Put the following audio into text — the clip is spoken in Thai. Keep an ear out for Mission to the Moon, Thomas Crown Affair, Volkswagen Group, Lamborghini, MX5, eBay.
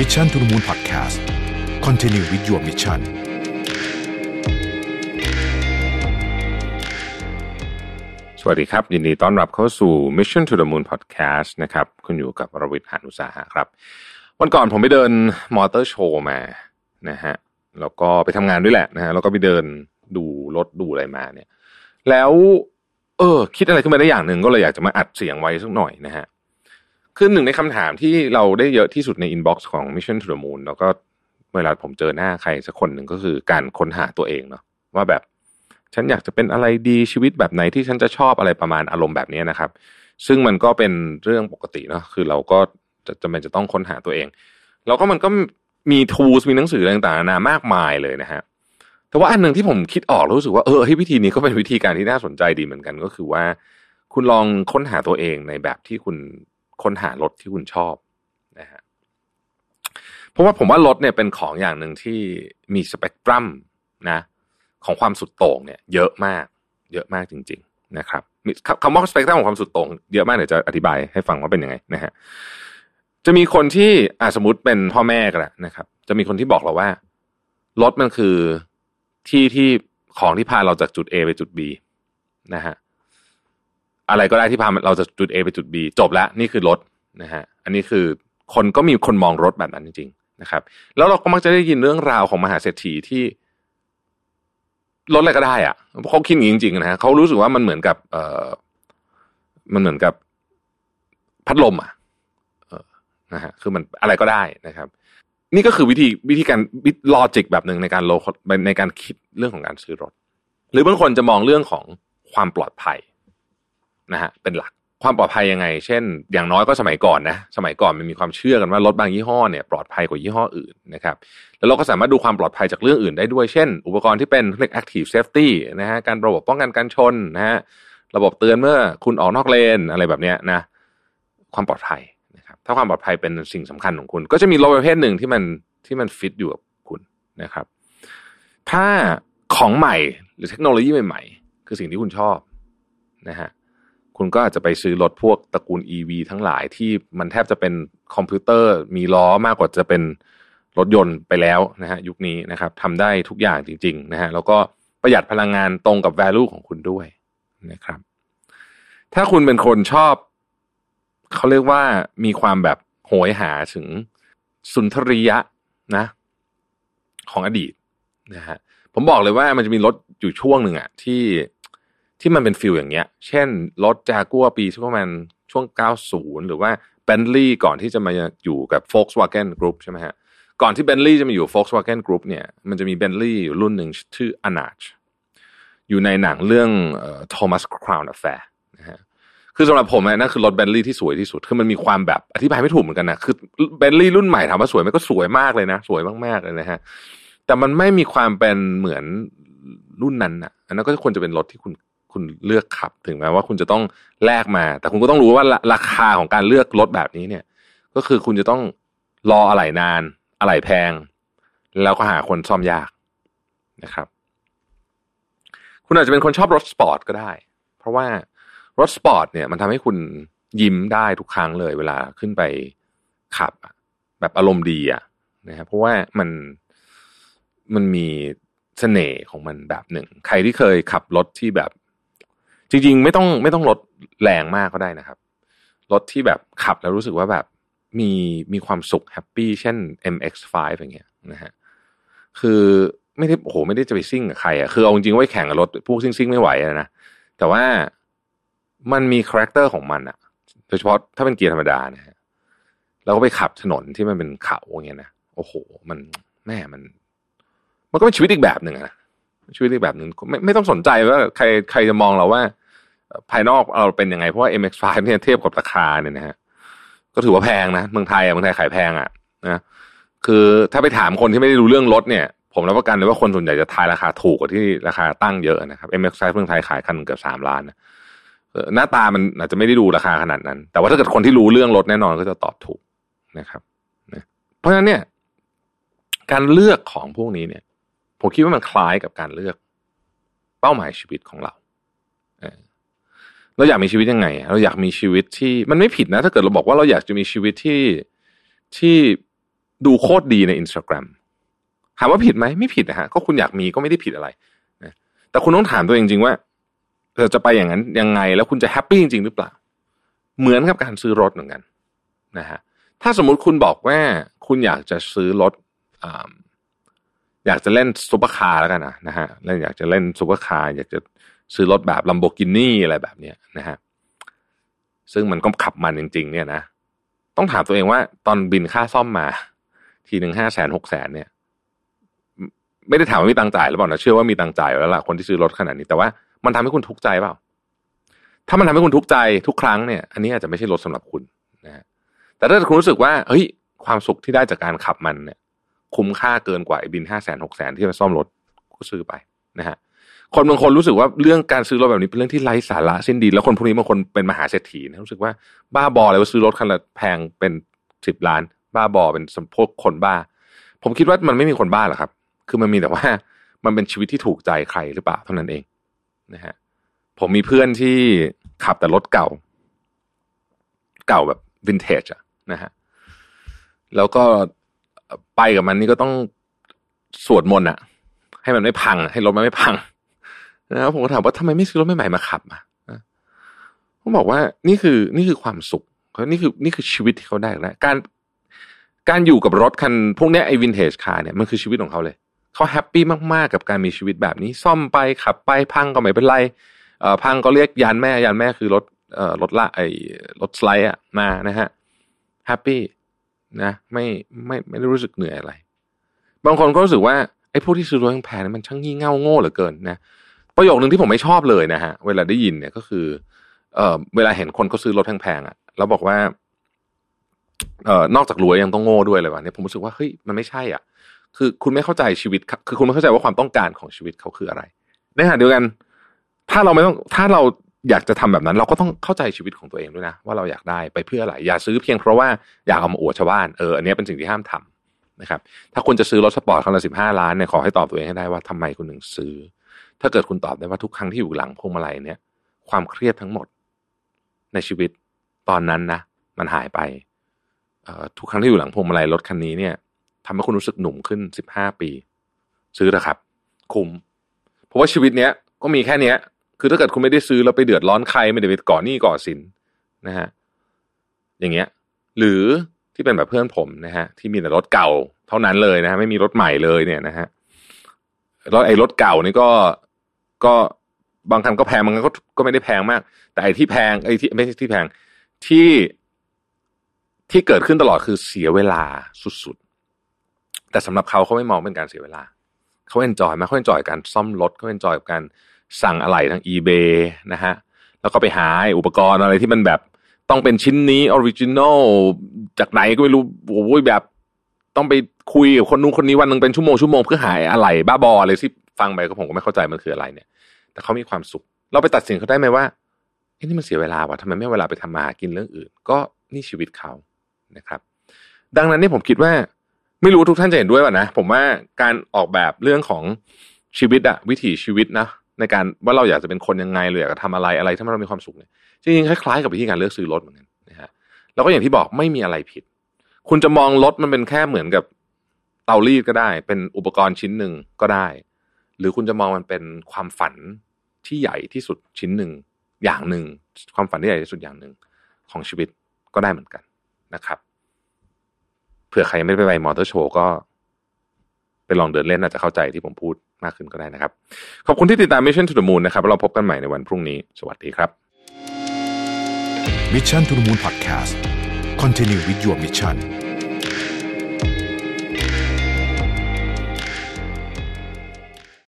Mission to the Moon Podcast Continue with your missionสวัสดีครับยินดีต้อนรับเข้าสู่ Mission to the Moon Podcast นะครับคุณอยู่กับรวิทย์ หาญอุตสาหะครับวันก่อนผมไปเดินมอเตอร์โชว์มานะฮะแล้วก็ไปทำงานด้วยแหละนะฮะแล้วก็ไปเดินดูรถดูอะไรมาเนี่ยแล้วคิดอะไรขึ้นมาได้อย่างหนึ่งก็เลยอยากจะมาอัดเสียงไว้สักหน่อยนะฮะคือหนึ่งในคำถามที่เราได้เยอะที่สุดในอินบ็อกซ์ของ Mission to the Moon แล้วก็เวลาผมเจอหน้าใครสักคนหนึ่งก็คือการค้นหาตัวเองเนาะว่าแบบฉันอยากจะเป็นอะไรดีชีวิตแบบไหนที่ฉันจะชอบอะไรประมาณอารมณ์แบบนี้นะครับซึ่งมันก็เป็นเรื่องปกติเนาะคือเราก็จำเป็นจะต้องค้นหาตัวเองแล้วก็มันก็มี tools มีหนังสือต่างๆนานามากมายเลยนะฮะแต่ว่าอันนึงที่ผมคิดออกแล้วรู้สึกว่าวิธีนี้ก็เป็นวิธีการที่น่าสนใจดีเหมือนกันก็คือว่าคุณลองค้นหาตัวเองในแบบที่คุณค้นหารถที่คุณชอบนะฮะเพราะว่าผมว่ารถเนี่ยเป็นของอย่างหนึ่งที่มีสเปกตรัมนะของความสุดโต่งเนี่ยเยอะมากเยอะมากจริงๆนะครับคำว่าสเปกตรัมของความสุดโต่งเยอะมากเดี๋ยวจะอธิบายให้ฟังว่าเป็นยังไงนะฮะจะมีคนที่สมมุติเป็นพ่อแม่ก็แล้วนะครับจะมีคนที่บอกเราว่ารถมันคือที่ที่ของที่พาเราจากจุด A ไปจุด B นะฮะอะไรก็ได้ที่พาเราจากจุด A ไปจุด B จบแล้วนี่คือรถนะฮะอันนี้คือคนก็มีคนมองรถแบบนั้นจริงๆนะครับแล้วเราก็มักจะได้ยินเรื่องราวของมหาเศรษฐีที่รถอะไรก็ได้อ่ะเขาคิดอย่างนี้จริงๆนะฮะเขารู้สึกว่ามันเหมือนกับพัดลมอ่ะนะฮะคือมันอะไรก็ได้นะครับนี่ก็คือวิธีการลอจิกแบบนึงในการคิดเรื่องของการซื้อรถหรือบางคนจะมองเรื่องของความปลอดภัยนะฮะเป็นหลักความปลอดภัยยังไงเช่นอย่างน้อยก็สมัยก่อนนะสมัยก่อนมันมีความเชื่อกันว่ารถบางยี่ห้อเนี่ยปลอดภัยกว่ายี่ห้ออื่นนะครับแล้วเราก็สามารถดูความปลอดภัยจากเรื่องอื่นได้ด้วยเช่นอุปกรณ์ที่เป็นเรียก active safety นะฮะการระบบป้องกันการชนนะฮะระบบเตือนเมื่อคุณออกนอกเลนอะไรแบบเนี้ยนะความปลอดภัยนะครับถ้าความปลอดภัยเป็นสิ่งสำคัญของคุณก็จะมีรถประเภทหนึ่งที่มันฟิตอยู่กับคุณนะครับถ้าของใหม่หรือเทคโนโลยีใหม่ๆคือสิ่งที่คุณชอบนะฮะคุณก็อาจจะไปซื้อรถพวกตระกูล EV ทั้งหลายที่มันแทบจะเป็นคอมพิวเตอร์มีล้อมากกว่าจะเป็นรถยนต์ไปแล้วนะฮะยุคนี้นะครับทำได้ทุกอย่างจริงๆนะฮะแล้วก็ประหยัดพลังงานตรงกับ value ของคุณด้วยนะครับถ้าคุณเป็นคนชอบเขาเรียกว่ามีความแบบโหยหาถึงสุนทรียะนะของอดีตนะฮะผมบอกเลยว่ามันจะมีรถอยู่ช่วงหนึ่งอะที่มันเป็นฟิลอย่างเงี้ยเช่นรถ Jaguar ปีประมาณช่วง90หรือว่า Bentley ก่อนที่จะมาอยู่กับ Volkswagen Group ใช่ไหมฮะก่อนที่ Bentley จะมาอยู่ Volkswagen Group เนี่ยมันจะมี Bentley อยู่รุ่นหนึ่งชื่อ Arnage อยู่ในหนังเรื่องThomas Crown Affair นะฮะคือสำหรับผมนั่นคือรถ Bentley ที่สวยที่สุดคือมันมีความแบบอธิบายไม่ถูกเหมือนกันนะคือ Bentley รุ่นใหม่ถามว่าสวยไหมก็สวยมากเลยนะสวยมากๆเลยนะฮะแต่มันไม่มีความเป็นเหมือนรุ่นนั้นนะอันนั้นก็ควรจะเป็นรถที่คุณเลือกขับถึงแม้ว่าคุณจะต้องแลกมาแต่คุณก็ต้องรู้ว่าราคาของการเลือกรถแบบนี้เนี่ยก็คือคุณจะต้องรออะไหล่นานอะไหล่แพงแล้วก็หาคนซ่อมยากนะครับคุณอาจจะเป็นคนชอบรถสปอร์ตก็ได้เพราะว่ารถสปอร์ตเนี่ยมันทำให้คุณยิ้มได้ทุกครั้งเลยเวลาขึ้นไปขับแบบอารมณ์ดีอะนะครับเพราะว่ามันมีเสน่ห์ของมันแบบหนึ่งใครที่เคยขับรถที่แบบจริงๆไม่ต้องรถแรงมากก็ได้นะครับรถที่แบบขับแล้วรู้สึกว่าแบบมีความสุขแฮปปี้เช่น MX5 อย่างเงี้ยนะฮะคือไม่ได้ไม่ได้จะไปซิ่งกับใครอ่ะคือเอาจริงๆไว้แข่งกับรถพวกซิ่งไม่ไหวนะแต่ว่ามันมีคาแรคเตอร์ของมันอ่ะโดยเฉพาะถ้าเป็นเกียร์ธรรมดานะฮะแล้วก็ไปขับถนนที่มันเป็นเขาอย่างเงี้ยนะโอ้โหมันแม่มันก็เป็นชีวิตอีกแบบหนึ่งนะชีวิตอีกแบบหนึ่งไม่ต้องสนใจว่าใครจะมองเราว่าภายนอกเราเป็นยังไงเพราะว่า MX5 เนี่ยเทียบกับราคาเนี่ยนะฮะก็ถือว่าแพงนะเมืองไทยขายแพงอ่ะนะคือถ้าไปถามคนที่ไม่ได้รู้เรื่องรถเนี่ยผมรับประกันเลยว่าคนส่วนใหญ่จะทายราคาถูกกว่าที่ราคาตั้งเยอะนะครับ MX5 เมืองไทยขายคันเกือบ3ล้านนะหน้าตามันอาจจะไม่ได้ดูราคาขนาดนั้นแต่ว่าถ้าเกิดคนที่รู้เรื่องรถแน่นอนก็จะตอบถูกนะครับนะเพราะฉะนั้นเนี่ยการเลือกของพวกนี้เนี่ยผมคิดว่ามันคล้ายกับการเลือกเป้าหมายชีวิตของเราเราอยากมีชีวิตยังไงเราอยากมีชีวิตที่มันไม่ผิดนะถ้าเกิดเราบอกว่าเราอยากจะมีชีวิตที่ ดูโคตรดีใน Instagram ถามว่าผิดไหมไม่ผิดนะฮะก็คุณอยากมีก็ไม่ได้ผิดอะไรนะแต่คุณต้องถามตัวเองจริงว่าเราจะไปอย่างนั้นยังไงแล้วคุณจะแฮปปี้จริงหรือเปล่าเหมือนกับการซื้อรถเหมือนกันนะฮะถ้าสมมุติคุณบอกว่าคุณอยากจะซื้อรถอยากจะเล่นซุปเปอร์คาร์แล้วกันนะฮะแล้วอยากจะเล่นซุปเปอร์คาร์อยากจะซื้อรถแบบ Lamborghini อะไรแบบเนี้ยนะฮะซึ่งมันก็ขับมันจริงๆเนี่ยนะต้องถามตัวเองว่าตอนบินค่าซ่อมมาทีนึง 500,000 600,000 เนี่ยไม่ได้ถามว่ามีตังค์จ่ายหรือเปล่านะเชื่อว่ามีตังค์จ่ายแล้วล่ะคนที่ซื้อรถขนาดนี้แต่ว่ามันทำให้คุณทุกข์ใจเปล่าถ้ามันทำให้คุณทุกข์ใจทุกครั้งเนี่ยอันนี้อาจจะไม่ใช่รถสำหรับคุณนะฮะแต่ถ้าคุณรู้สึกว่าเฮ้ยความสุขที่ได้จากการขับมันเนี่ยคุ้มค่าเกินกว่าบิน 500,000 600,000 ที่ไปซ่อมรถก็ซื้อไปนะฮะคนบางคนรู้สึกว่าเรื่องการซื้อรถแบบนี้เป็นเรื่องที่ไร้สาระสิ้นดีแล้วคนพวกนี้บางคนเป็นมหาเศรษฐีนะรู้สึกว่าบ้าบออะไรว่าซื้อรถคันละแพงเป็น10ล้านบ้าบอเป็นพวกคนบ้าผมคิดว่ามันไม่มีคนบ้าหรอกครับคือมันมีแต่ว่ามันเป็นชีวิตที่ถูกใจใครหรือเปล่าเท่านั้นเองนะฮะผมมีเพื่อนที่ขับแต่รถเก่าแบบวินเทจอะนะฮะแล้วก็ไปกับมันนี่ก็ต้องสวดมนต์อะให้มันไม่พังให้รถมันไม่พังนะผมก็ถามว่าทำไมไม่ซื้อรถใหม่มาขับอ่ะเขาบอกว่านี่คือความสุขนี่คือชีวิตที่เขาได้นะการอยู่กับรถคันพวกนี้ไอ้วินเทจคาร์เนี่ยมันคือชีวิตของเขาเลยเขาแฮปปี้มากๆกับการมีชีวิตแบบนี้ซ่อมไปขับไปพังก็ไม่เป็นไรพังก็เรียกยานแม่คือรถละไอ้รถสไลด์อ่ะมานะฮะแฮปปี้นะไม่ได้รู้สึกเหนื่อยอะไรบางคนก็รู้สึกว่าไอ้พวกที่ซื้อรถแพงๆมันช่างงี่เง่าโง่เหลือเกินนะประโยคนึงที่ผมไม่ชอบเลยนะฮะเวลาได้ยินเนี่ยก็คือเวลาเห็นคนเขาซื้อรถแพงๆอ่ะแล้วบอกว่านอกจากรวยยังต้องโง่ด้วยอะไรวะเนี่ยผมรู้สึกว่าเฮ้ยมันไม่ใช่อ่ะคือคุณไม่เข้าใจชีวิตคือคุณไม่เข้าใจว่าความต้องการของชีวิตเขาคืออะไรในขณะเดียวกันถ้าเราอยากจะทำแบบนั้นเราก็ต้องเข้าใจชีวิตของตัวเองด้วยนะว่าเราอยากได้ไปเพื่ออะไรอย่าซื้อเพียงเพราะว่าอยากเอามาอวดชาวบ้านอันนี้เป็นสิ่งที่ห้ามทำนะครับถ้าคุณจะซื้อรถสปอร์ตคันละ15 ล้านเนี่ยขอให้ตอบตัวเองให้ได้ว่าทำไมคุณถึงซื้อถ้าเกิดคุณตอบได้ว่าทุกครั้งที่อยู่หลังพวงมาลัยเนี่ยความเครียดทั้งหมดในชีวิตตอนนั้นนะมันหายไปทุกครั้งที่อยู่หลังพวงมาลัยรถคันนี้เนี่ยทำให้คุณรู้สึกหนุ่มขึ้น15 ปีซื้อเถอะครับคุ้มเพราะว่าชีวิตเนี้ยก็มีแค่เนี้ยคือถ้าเกิดคุณไม่ได้ซื้อแล้วไปเดือดร้อนใครไม่ได้ไปก่อหนี้ก่อสินนะฮะอย่างเงี้ยหรือที่เป็นแบบเพื่อนผมนะฮะที่มีแต่รถเก่าเท่านั้นเลยนะฮะไม่มีรถใหม่เลยเนี่ยนะฮะแล้วไอ้รถเก่านี่ก็บางคันก็แพงบางคันก็ไม่ได้แพงมากแต่ไอ้ที่แพงไอ้ที่ไม่ใช่ที่แพงที่เกิดขึ้นตลอดคือเสียเวลาสุดๆแต่สำหรับเขาไม่มองเป็นการเสียเวลาเขาเอนจอยมากเขาเอนจอยการซ่อมรถเขาเอนจอยกับการสั่งอะไหล่ทาง eBay นะฮะแล้วก็ไปหาอุปกรณ์อะไรที่มันแบบต้องเป็นชิ้นนี้ออริจินอลจากไหนก็ไม่รู้โอ้ยแบบต้องไปคุยกับคนนู้นคนนี้วันนึงเป็นชั่วโมงเพื่อหาอะไหล่บ้าบออะไรที่ฟังไปก็ผมก็ไม่เข้าใจมันคืออะไรเนี่ยแต่เขามีความสุขเราไปตัดสินเขาได้ไหมว่าเอ๊ะนี่มันเสียเวลาวะทำไมไม่เวลาไปทำมากินเรื่องอื่นก็นี่ชีวิตเขานะครับดังนั้นนี่ผมคิดว่าไม่รู้ทุกท่านจะเห็นด้วยป่ะนะผมว่าการออกแบบเรื่องของชีวิตอะวิถีชีวิตนะในการว่าเราอยากจะเป็นคนยังไงหรืออยากจะทำอะไรถ้าเรามีความสุขเนี่ยจริงๆคล้ายๆกับวิธีการเลือกซื้อรถเหมือนกันนะฮะแล้วก็อย่างที่บอกไม่มีอะไรผิดคุณจะมองรถมันเป็นแค่เหมือนกับเตารีดก็ได้เป็นอุปกรณ์ชิ้นหนึ่งก็ได้หรือคุณจะมองมันเป็นความฝันที่ใหญ่ที่สุดชิ้นหนึ่งอย่างหนึ่งความฝันที่ใหญ่ที่สุดอย่างหนึ่งของชีวิตก็ได้เหมือนกันนะครับเผื่อใครยังไม่ไปมอเตอร์โชว์ก็ไปลองเดินเล่นอาจจะเข้าใจที่ผมพูดมากขึ้นก็ได้นะครับขอบคุณที่ติดตาม Mission to the Moon นะครับเราพบกันใหม่ในวันพรุ่งนี้สวัสดีครับ Mission to the Moon Podcast Continue with your mission